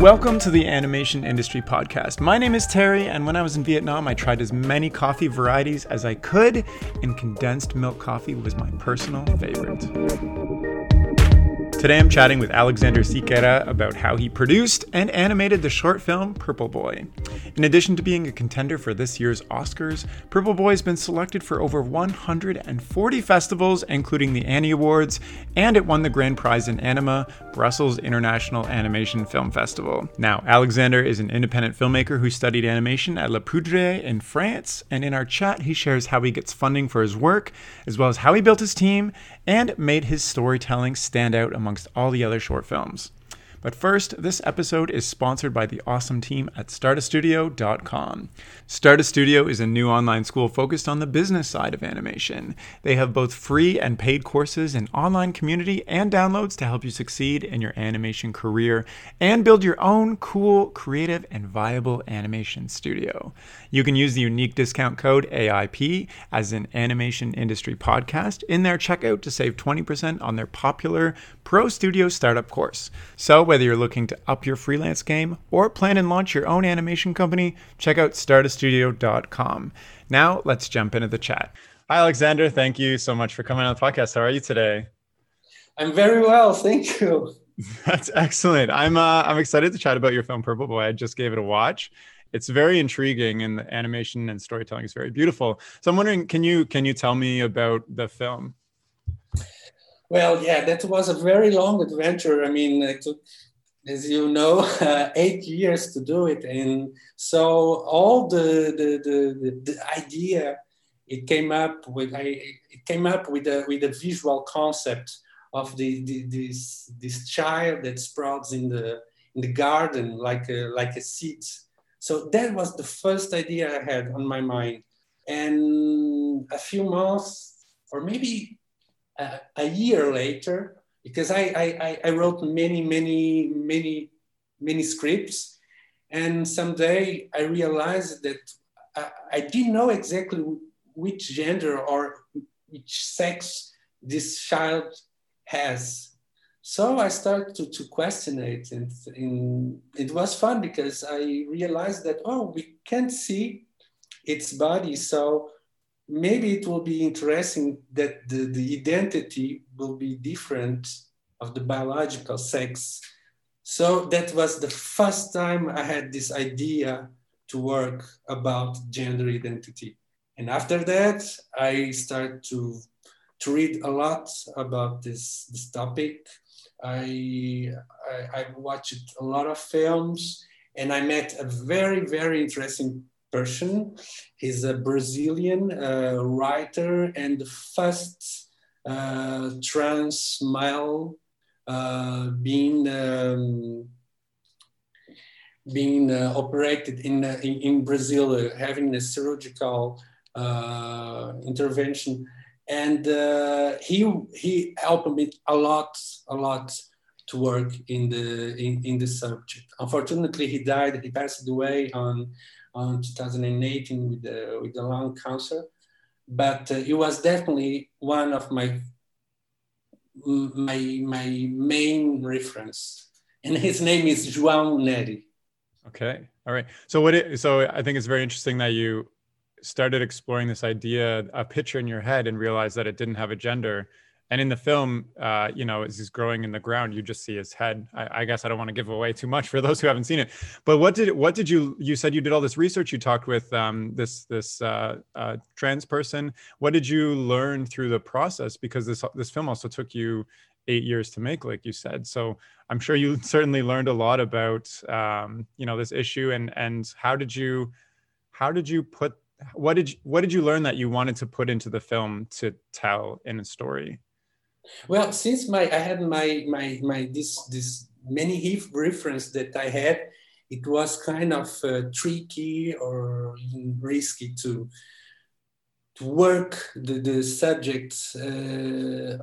Welcome to the Animation Industry Podcast. My name is Terry, and when I was in Vietnam, I tried as many coffee varieties as I could, and condensed milk coffee was my personal favorite. Today I'm chatting with Alexander Siqueira about how he produced and animated the short film Purple Boy. In addition to being a contender for this year's Oscars, Purple Boy has been selected for over 140 festivals, including the Annie Awards, and it won the grand prize in Anima, Brussels International Animation Film Festival. Now, Alexander is an independent filmmaker who studied animation at La Poudrière in France, and in our chat he shares how he gets funding for his work, as well as how he built his team and made his storytelling stand out amongst all the other short films. But first, this episode is sponsored by the awesome team at StartAStudio.com. StartAStudio is a new online school focused on the business side of animation. They have both free and paid courses, an online community, and downloads to help you succeed in your animation career and build your own cool, creative, and viable animation studio. You can use the unique discount code AIP, as in Animation Industry Podcast, in their checkout to save 20% on their popular Pro Studio Startup course. So, whether you're looking to up your freelance game or plan and launch your own animation company, check out StartAStudio.com. Now, let's jump into the chat. Hi, Alexander. Thank you so much for coming on the podcast. How are you today? I'm very well. Thank you. That's excellent. I'm excited to chat about your film, Purple Boy. I just gave it a watch. It's very intriguing, and the animation and storytelling is very beautiful. So I'm wondering, can you tell me about the film? Well, yeah, that was a very long adventure. I mean, it took, as you know, 8 years to do it. And so all the idea, it came up with a visual concept of this child that sprouts in the garden like a seed. So that was the first idea I had on my mind. And a few months, or maybe a year later, because I wrote many scripts, and someday I realized that I didn't know exactly which gender or which sex this child has. So I started to question it, and it was fun because I realized that, we can't see its body, so maybe it will be interesting that the identity will be different of the biological sex. So that was the first time I had this idea to work about gender identity. And after that, I started to read a lot about this topic. I watched a lot of films, and I met a very, very interesting person. He's a Brazilian writer and the first trans male being operated in Brazil, having a surgical intervention. And he helped me a lot to work in the subject. Unfortunately, he died. He passed away on 2018 with the lung cancer, but it was definitely one of my main reference. And his name is João Neri. Okay, all right. So so I think it's very interesting that you started exploring this idea, a picture in your head, and realized that it didn't have a gender. And in the film, as he's growing in the ground, you just see his head. I guess I don't want to give away too much for those who haven't seen it. But what did you said you did all this research. You talked with this trans person. What did you learn through the process? Because this film also took you 8 years to make, like you said. So I'm sure you certainly learned a lot about this issue. And what did you learn that you wanted to put into the film to tell in a story? Well, since I had this many references that I had, it was kind of tricky or even risky to work the subject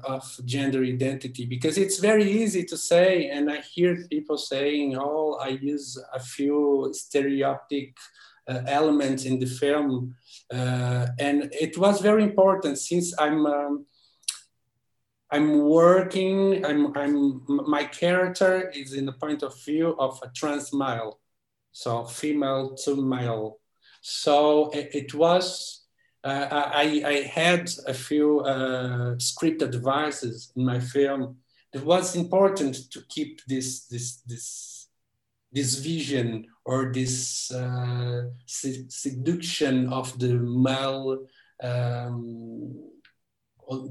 of gender identity, because it's very easy to say, and I hear people saying, I use a few stereotypic elements in the film, and it was very important, since I'm I'm working, my character is in the point of view of a trans male, so female to male. So it was, I had a few script advices in my film. It was important to keep this vision or this seduction of the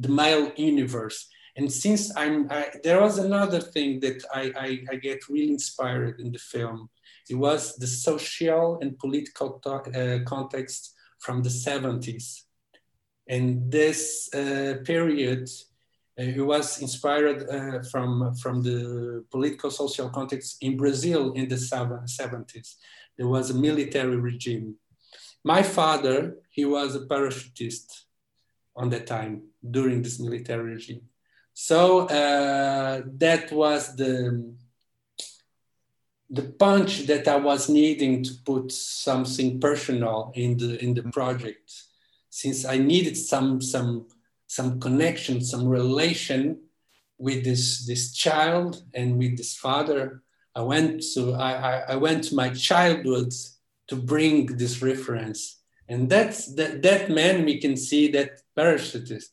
male universe. And since there was another thing that I get really inspired in the film. It was the social and political context from the 70s. And this period, it was inspired from the political social context in Brazil in the 70s. There was a military regime. My father, he was a parachutist on that time during this military regime. So that was the punch that I was needing to put something personal in the project, since I needed some connection, some relation with this child and with this father. I went to my childhood to bring this reference. And that man, we can see that parachutist,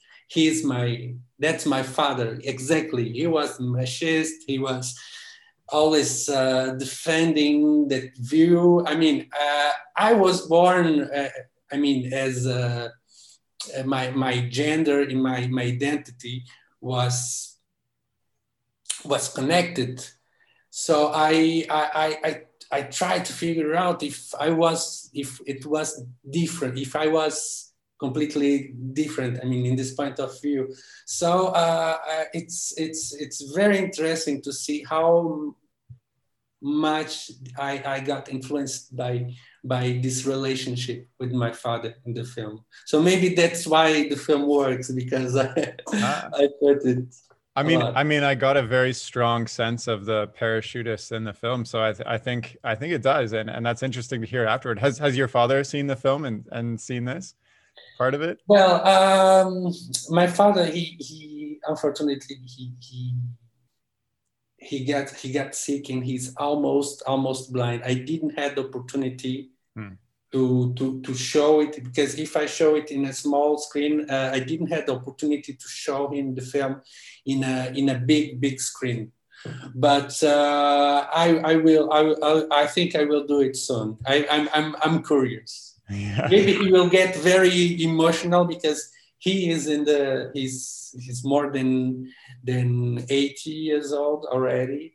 that's my father, exactly. He was machist, he was always defending that view. I mean, I was born, as a, my gender and my identity was connected. So I tried to figure out if it was different, if I was completely different, in this point of view. So it's very interesting to see how much I got influenced by this relationship with my father in the film. So maybe that's why the film works, because I put it. I got a very strong sense of the parachutist in the film. So I think it does. And that's interesting to hear afterward. Has your father seen the film and seen this part of it? Well, my father, he unfortunately, he got sick and he's almost blind. I didn't have the opportunity to show it, because if I show it in a small screen, I didn't have the opportunity to show him the film in a big screen. But I think I will do it soon. I'm curious. Yeah. Maybe he will get very emotional, because he is he's more than 80 years old already,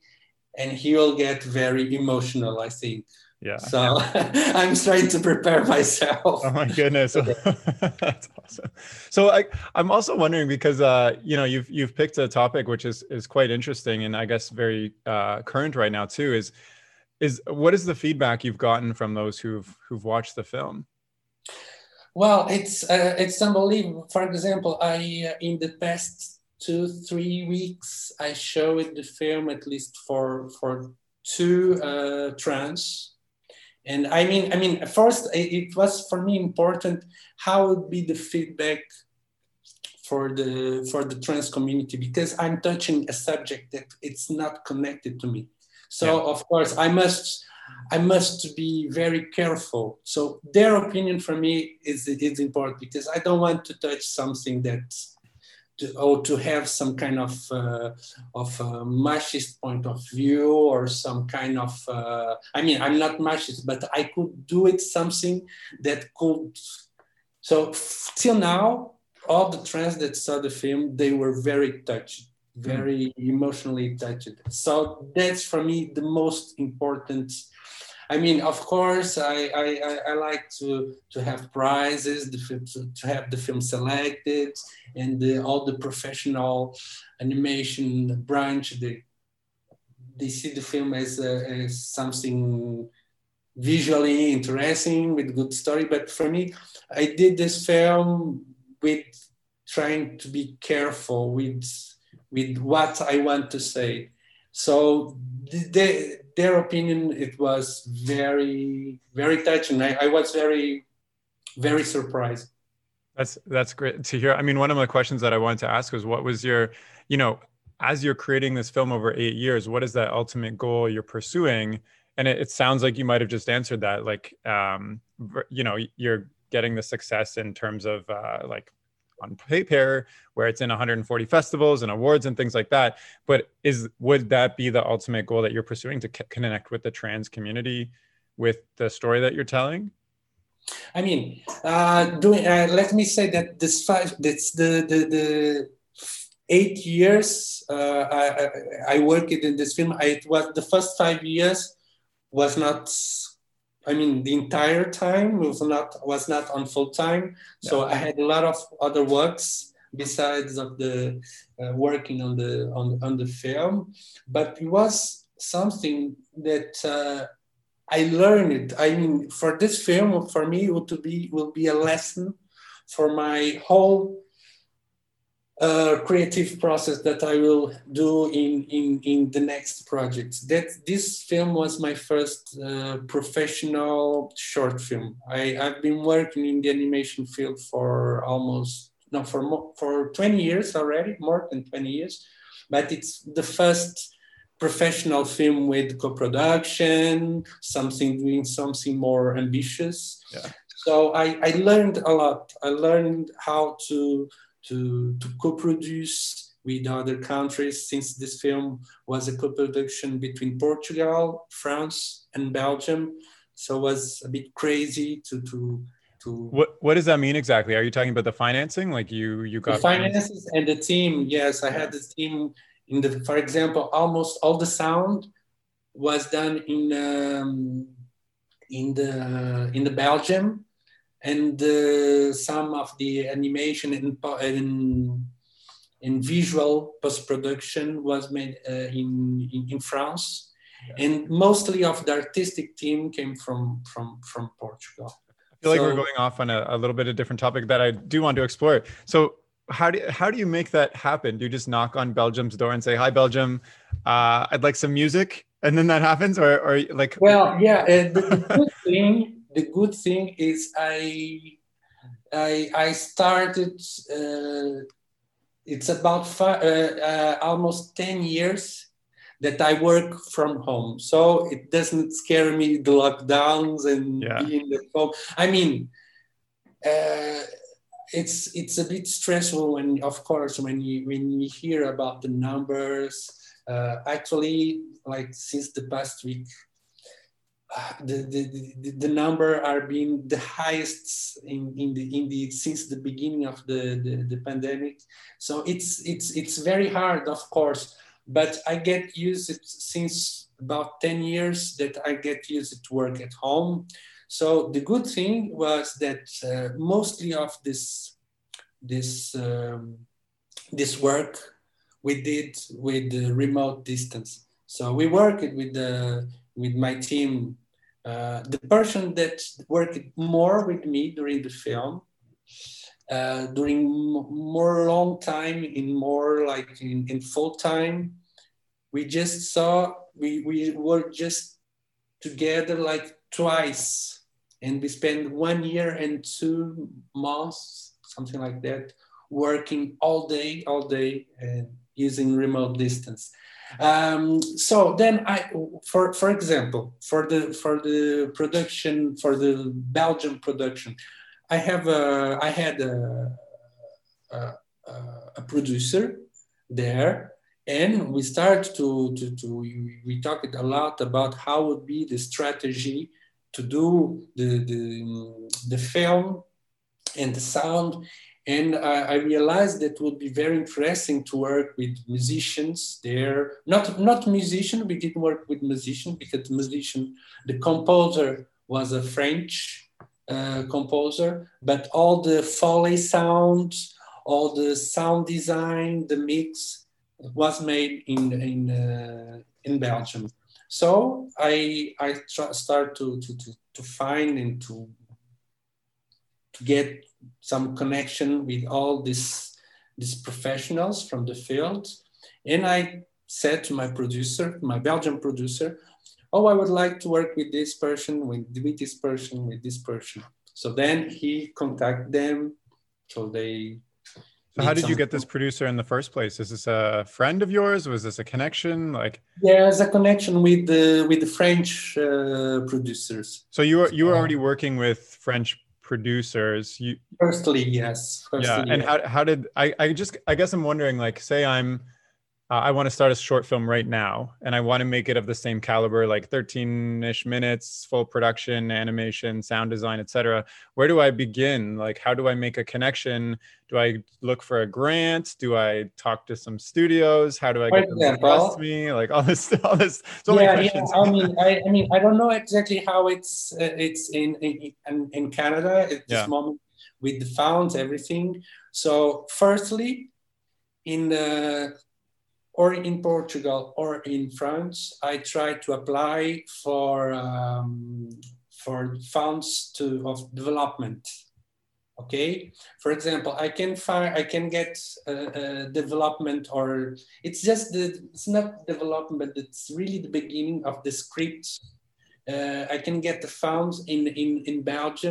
and he will get very emotional, I think. Yeah. So I'm trying to prepare myself. Oh my goodness. That's awesome. So I'm also wondering, because you've picked a topic which is quite interesting, and I guess very current right now too, is what is the feedback you've gotten from those who've watched the film? Well, it's unbelievable. For example, I in the past 2-3 weeks, I showed the film at least for two trans. And first, it was for me important how would be the feedback for the trans community, because I'm touching a subject that it's not connected to me. So yeah. Of course, I must be very careful. So their opinion for me is important, because I don't want to touch something to have some kind of machist point of view, or some kind of, I'm not machist, but I could do it something that could. So till now, all the trans that saw the film, they were very touched, very emotionally touched. So that's for me the most important. Of course, I like to have prizes, to have the film selected, and all the professional animation branch, they see the film as something visually interesting with good story. But for me, I did this film with trying to be careful with what I want to say. So their opinion, it was very, very touching. I was very, very surprised. That's great to hear. I mean, one of my questions that I wanted to ask was, what was your, you know, as you're creating this film over 8 years, what is that ultimate goal you're pursuing? And it sounds like you might have just answered that, like, you know, you're getting the success in terms of like on paper, where it's in 140 festivals and awards and things like that. But would that be the ultimate goal that you're pursuing, to connect with the trans community with the story that you're telling? I mean, let me say that the 8 years I worked in this film. It was the first 5 years was not, I mean, the entire time was not on full time. No. So I had a lot of other works besides of the working on the film. But it was something that I learned it. I mean, for this film, for me, will be a lesson for my whole creative process that I will do in the next projects. This film was my first professional short film. I've been working in the animation field for 20 years already, more than 20 years, but it's the first professional film with co-production, doing something more ambitious. Yeah. So I learned a lot. I learned how to co-produce with other countries, since this film was a co-production between Portugal, France, and Belgium. So it was a bit crazy to. What does that mean exactly? Are you talking about the financing? Like you got the finances and the team? Yes, I had the team. For example, almost all the sound was done in the Belgium, and some of the animation and visual post production was made in France, yeah. And mostly of the artistic team came from Portugal. I feel like we're going off on a little bit of different topic that I do want to explore. So. How do you make that happen? Do you just knock on Belgium's door and say, "Hi, Belgium, I'd like some music," and then that happens, or like? Well, yeah. The good thing is I started. It's about almost 10 years that I work from home, so it doesn't scare me, the lockdowns and being at home. I mean. It's a bit stressful when you hear about the numbers. Actually, like since the past week, the number are being the highest in the since the beginning of the pandemic. So it's very hard, of course. But I get used to it since about 10 years that I get used to work at home. So the good thing was that mostly of this work we did with the remote distance. So we worked with my team. The person that worked more with me during the film, during more long time, in more like in full time, we were just together like twice. And we spent 1 year and 2 months, something like that, working all day, and using remote distance. So then for example, for the production, for the Belgian production, I had a producer there, and we started we talked a lot about how would be the strategy to do the film and the sound. And I realized that it would be very interesting to work with musicians there. Not musician, we didn't work with musician, because the composer was a French composer, but all the Foley sound, all the sound design, the mix was made in Belgium. So I start to find and to get some connection with all these professionals from the field. And I said to my producer, my Belgian producer, I would like to work with this person, with this person. So then he contacted them. till they. So how did you get this producer in the first place? Is this a friend of yours? Was this a connection? Like, yeah, it's a connection with the French producers. So you were already working with French producers. Firstly, yes. And how did I guess I'm wondering, like, say I want to start a short film right now, and I want to make it of the same caliber, like 13-ish minutes, full production, animation, sound design, etc. Where do I begin? Like, how do I make a connection? Do I look for a grant? Do I talk to some studios? How do I get them to trust me? Like all this. So many questions. I mean, I don't know exactly how it's in Canada at this moment with the funds, everything. So, firstly, in Portugal or in France, I tried to apply for funds of development. Okay, for example, I can get a development, or it's not development, it's really the beginning of the script. I can get the funds in France,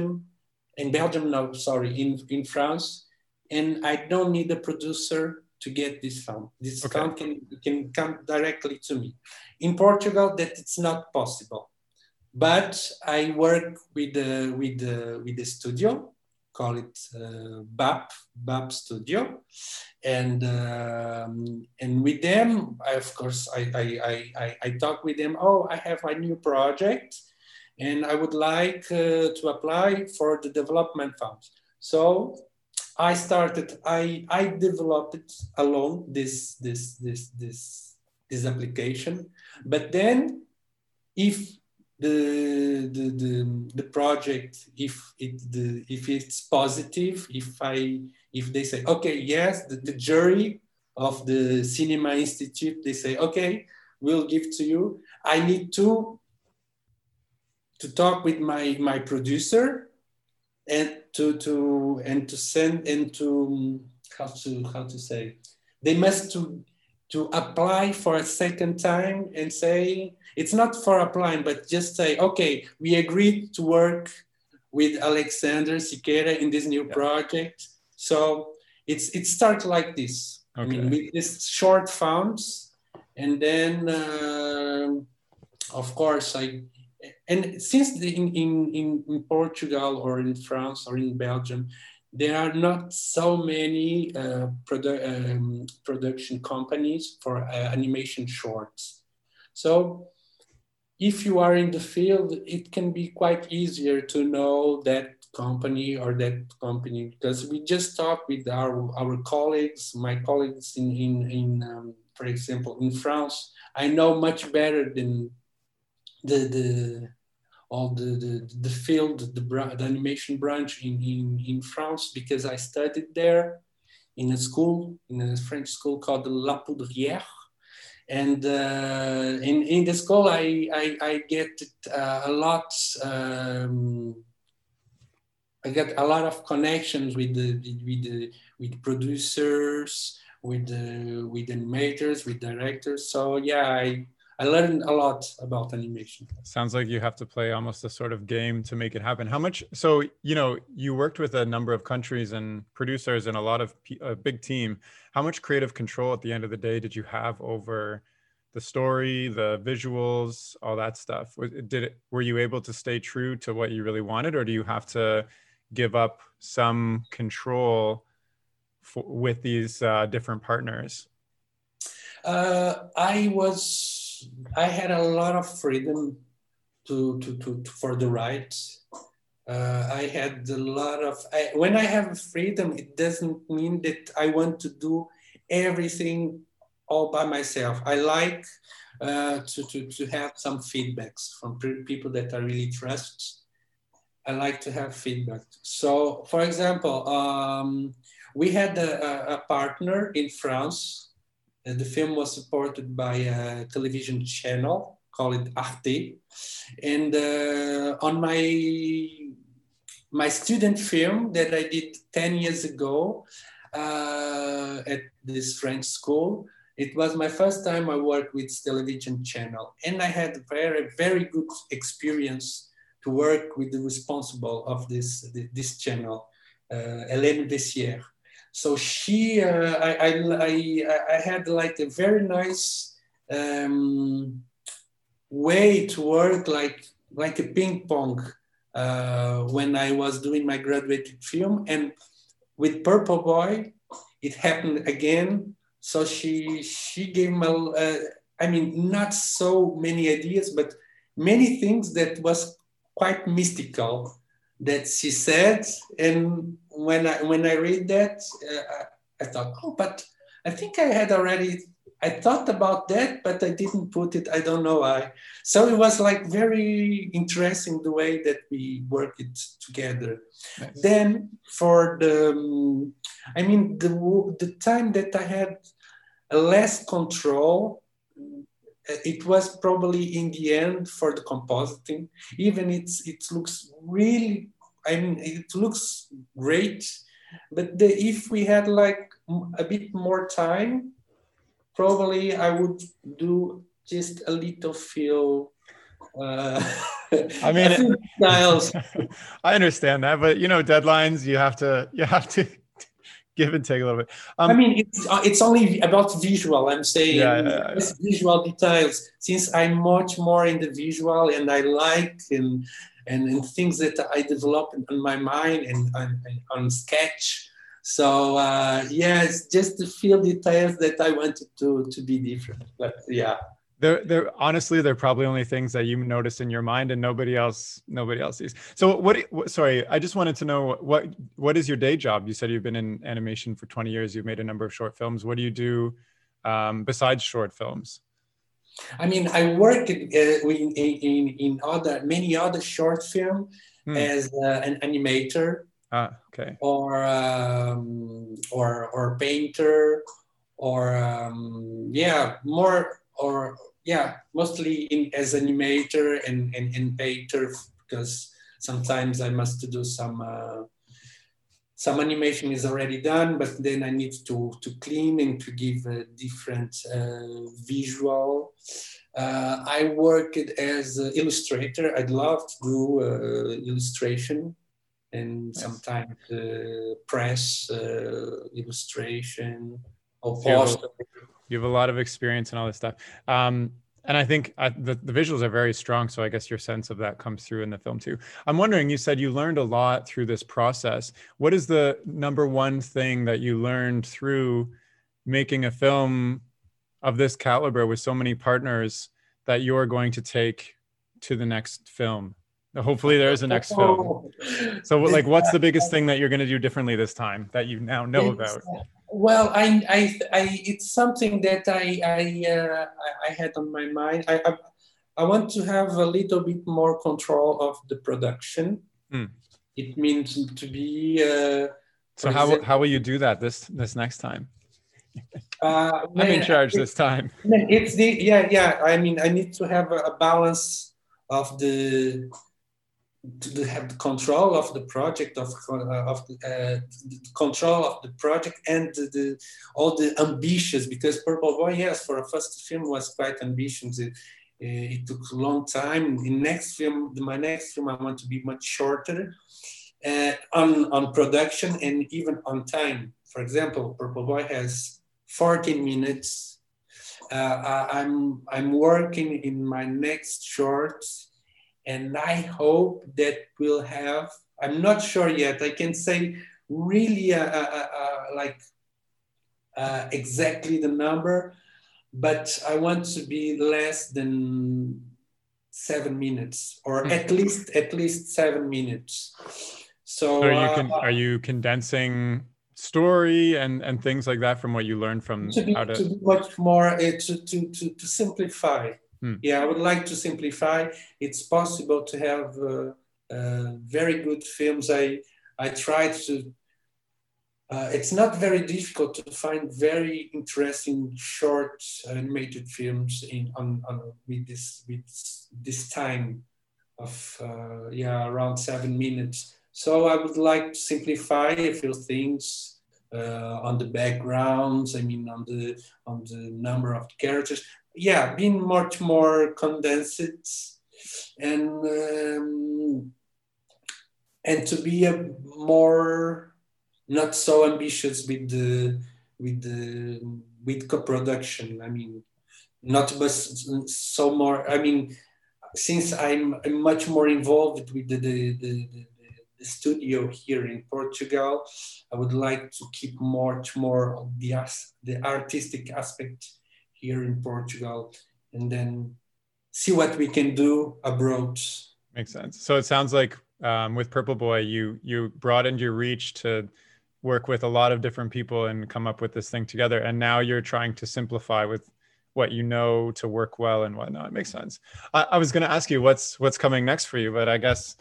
and I don't need a producer to get this fund. This fund can come directly to me. In Portugal, that it's not possible. But I work with the studio, call it BAP Studio, and with them, I talk with them. Oh, I have a new project, and I would like to apply for the development fund. So I started. I developed alone this application, but then, if the project, if it's positive, if they say okay, yes, the jury of the Cinema Institute, they say okay, we'll give to you. I need to talk with my producer. And to send and to how to say, they must to apply for a second time and say, it's not for applying, but just say, okay, we agreed to work with Alexander Siqueira in this new project. So it starts like this. Okay. I mean, with these short films, and then of course And since in Portugal or in France or in Belgium, there are not so many production companies for animation shorts. So if you are in the field, it can be quite easier to know that company, because we just talk with our colleagues, my colleagues in for example, in France. I know much better than the field, the animation branch in France, because I studied there in a French school called La Poudrière, and in the school I get a lot of connections with producers, with animators, with directors. So I learned a lot about animation. Sounds like you have to play almost a sort of game to make it happen. How much? So, you worked with a number of countries and producers and a big team. How much creative control at the end of the day did you have over the story, the visuals, all that stuff? Were you able to stay true to what you really wanted, or do you have to give up some control with these different partners? I had a lot of freedom for the rights. I had a lot of. When I have freedom, it doesn't mean that I want to do everything all by myself. I like to have some feedbacks from people that I really trust. I like to have feedback. So, for example, we had a partner in France. The film was supported by a television channel called Arte, and on my student film that I did 10 years ago at this French school, it was my first time I worked with television channel, and I had a very, very good experience to work with the responsible of this channel. Hélène Vessières. So she, I had like a very nice way to work, like a ping pong when I was doing my graduated film. And with Purple Boy, it happened again. So she gave me, I mean, not so many ideas, but many things that was quite mystical that she said. And when I read that, I thought, oh, but I think I had already, I thought about that, but I didn't put it, I don't know why. So it was like very interesting the way that we worked it together. Nice. Then for the, I mean, the time that I had less control, it was probably in the end for the compositing, even it looks really, I mean, it looks great, but if we had like a bit more time, probably I would do just a little feel. I mean, styles. I understand that, but you know, deadlines. You have to give and take a little bit. I mean, it's only about visual. I'm saying visual details. Since I'm much more in the visual, and I like and things that I develop in my mind and on sketch. So yes, just the few details that I wanted to be different. But yeah, there honestly, they're probably only things that you notice in your mind and nobody else sees. So what? Sorry, I just wanted to know what is your day job? You said you've been in animation for 20 years. You've made a number of short films. What do you do besides short films? I mean, I work in many other short film as an animator. Ah, okay. Or painter, mostly as animator and painter, because sometimes I must do some animation is already done, but then I need to clean and to give a different visual. I worked as an illustrator. I'd love to do illustration. And sometimes press, illustration, or poster. You have a lot of experience in all this stuff. And I think the visuals are very strong. So I guess your sense of that comes through in the film too. I'm wondering, you said you learned a lot through this process. What is the number one thing that you learned through making a film of this caliber with so many partners that you're going to take to the next film? Hopefully there is a next film. So like, what's the biggest thing that you're going to do differently this time that you now know about? Well, I it's something that I had on my mind. I want to have a little bit more control of the production. It means to be. So how will you do that this next time? I'm in charge this time. It's I mean, I need to have a balance of to have the control of the project, the control of the project and all the ambitions, because Purple Boy, yes, for a first film was quite ambitious. It took a long time. My next film, I want to be much shorter on production and even on time. For example, Purple Boy has 14 minutes. I'm working in my next shorts. And I hope that we'll have, I'm not sure yet, I can say really exactly the number, but I want to be less than 7 minutes or at least 7 minutes. So are you condensing story and things like that from what you learned from? To be much more, to simplify. Yeah, I would like to simplify. It's possible to have very good films. I try to. It's not very difficult to find very interesting short animated films with this time of around 7 minutes. So I would like to simplify a few things. On the backgrounds, I mean, on the number of characters, being much more condensed, and to be a more not so ambitious with co-production. I mean, not so more. I mean, since I'm much more involved with the studio here in Portugal, I would like to keep much more of the artistic aspect here in Portugal, and then see what we can do abroad. Makes sense. So it sounds like with Purple Boy, you broadened your reach to work with a lot of different people and come up with this thing together. And now you're trying to simplify with what you know to work well and whatnot. It makes sense. I was going to ask you what's coming next for you, but I guess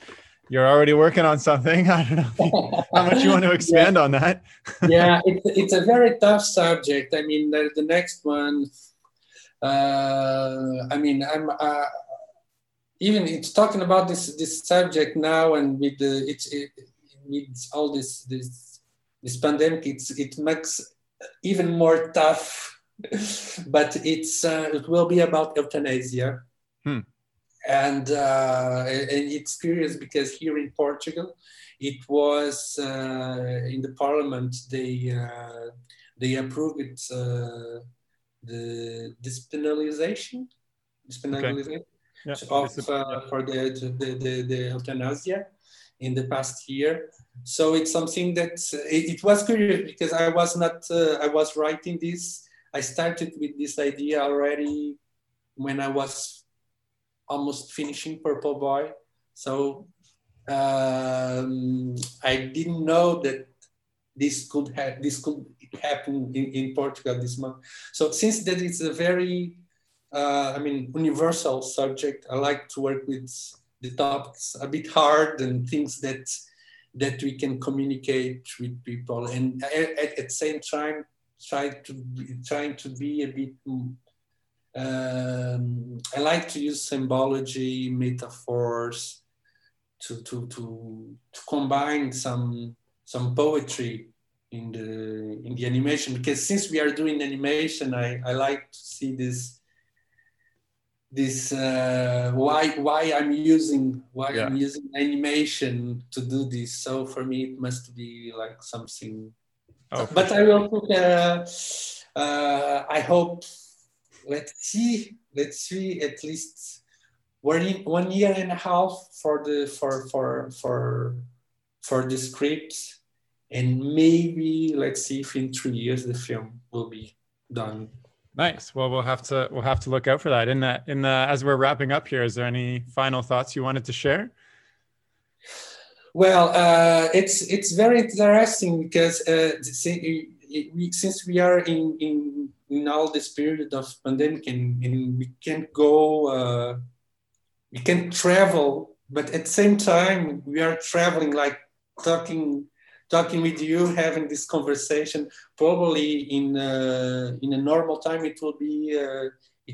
you're already working on something. I don't know how much you want to expand on that. Yeah, it's a very tough subject. I mean, the next one, I mean, I'm even it's talking about this subject now, and with with all this pandemic, it makes even more tough. But it will be about euthanasia, and it's curious because here in Portugal, it was in the parliament they approved the depenalization okay. Yeah. For the euthanasia in the past year. So it's something that it was curious because I was writing this. I started with this idea already when I was almost finishing Purple Boy. So I didn't know that this could happen in Portugal this month. So since that it's a very, universal subject, I like to work with the topics a bit hard and things that we can communicate with people. And at the same time, trying to be a bit, I like to use symbology, metaphors, to combine some poetry in the animation, because since we are doing animation, I like to see this I'm using animation to do this. So for me, it must be like something. Oh, but sure. I will put, I hope, let's see, at least one year and a half for the script, and maybe let's see if in 3 years the film will be done. Nice. Well, we'll have to look out for that. In the as we're wrapping up here, is there any final thoughts you wanted to share? Well, it's very interesting because since we are in all this period of pandemic and we can't go, we can't travel, but at the same time we are traveling, like talking with you, having this conversation. Probably in a normal time it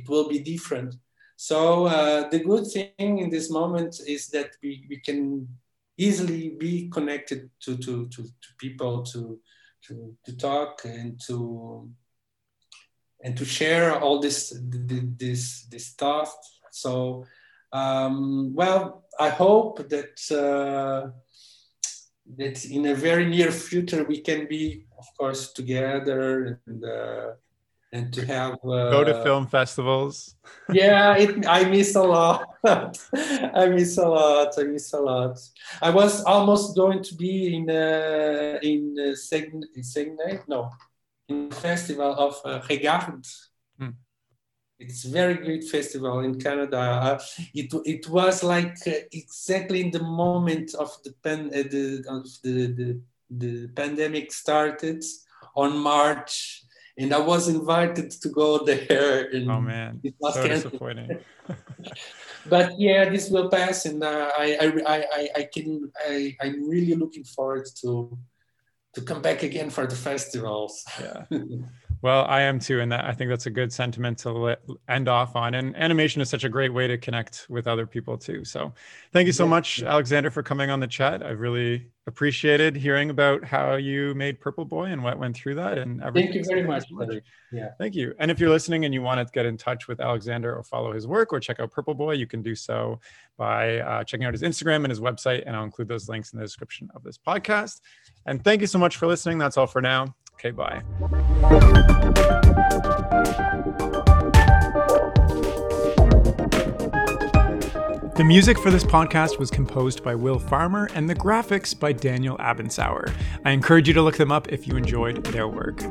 will be different. So the good thing in this moment is that we can easily be connected to people, to talk and to share all this stuff. So I hope that in a very near future we can be, of course, together and to have go to film festivals. Yeah, I miss a lot. I miss a lot. I was almost going to be in festival of Regard. It's a very great festival in Canada. It was like exactly in the moment of the pandemic started on March. And I was invited to go there. And oh man, it was so disappointing. But yeah, this will pass, and I'm really looking forward to come back again for the festivals. Yeah. Well, I am too, and I think that's a good sentiment to end off on. And animation is such a great way to connect with other people too. So thank you so much, Alexander, for coming on the chat. I've really appreciated hearing about how you made Purple Boy and what went through that. And everything. Thank you very much. Yeah. Thank you. And if you're listening and you want to get in touch with Alexander or follow his work or check out Purple Boy, you can do so by checking out his Instagram and his website. And I'll include those links in the description of this podcast. And thank you so much for listening. That's all for now. Okay, bye. The music for this podcast was composed by Will Farmer and the graphics by Daniel Abensauer. I encourage you to look them up if you enjoyed their work.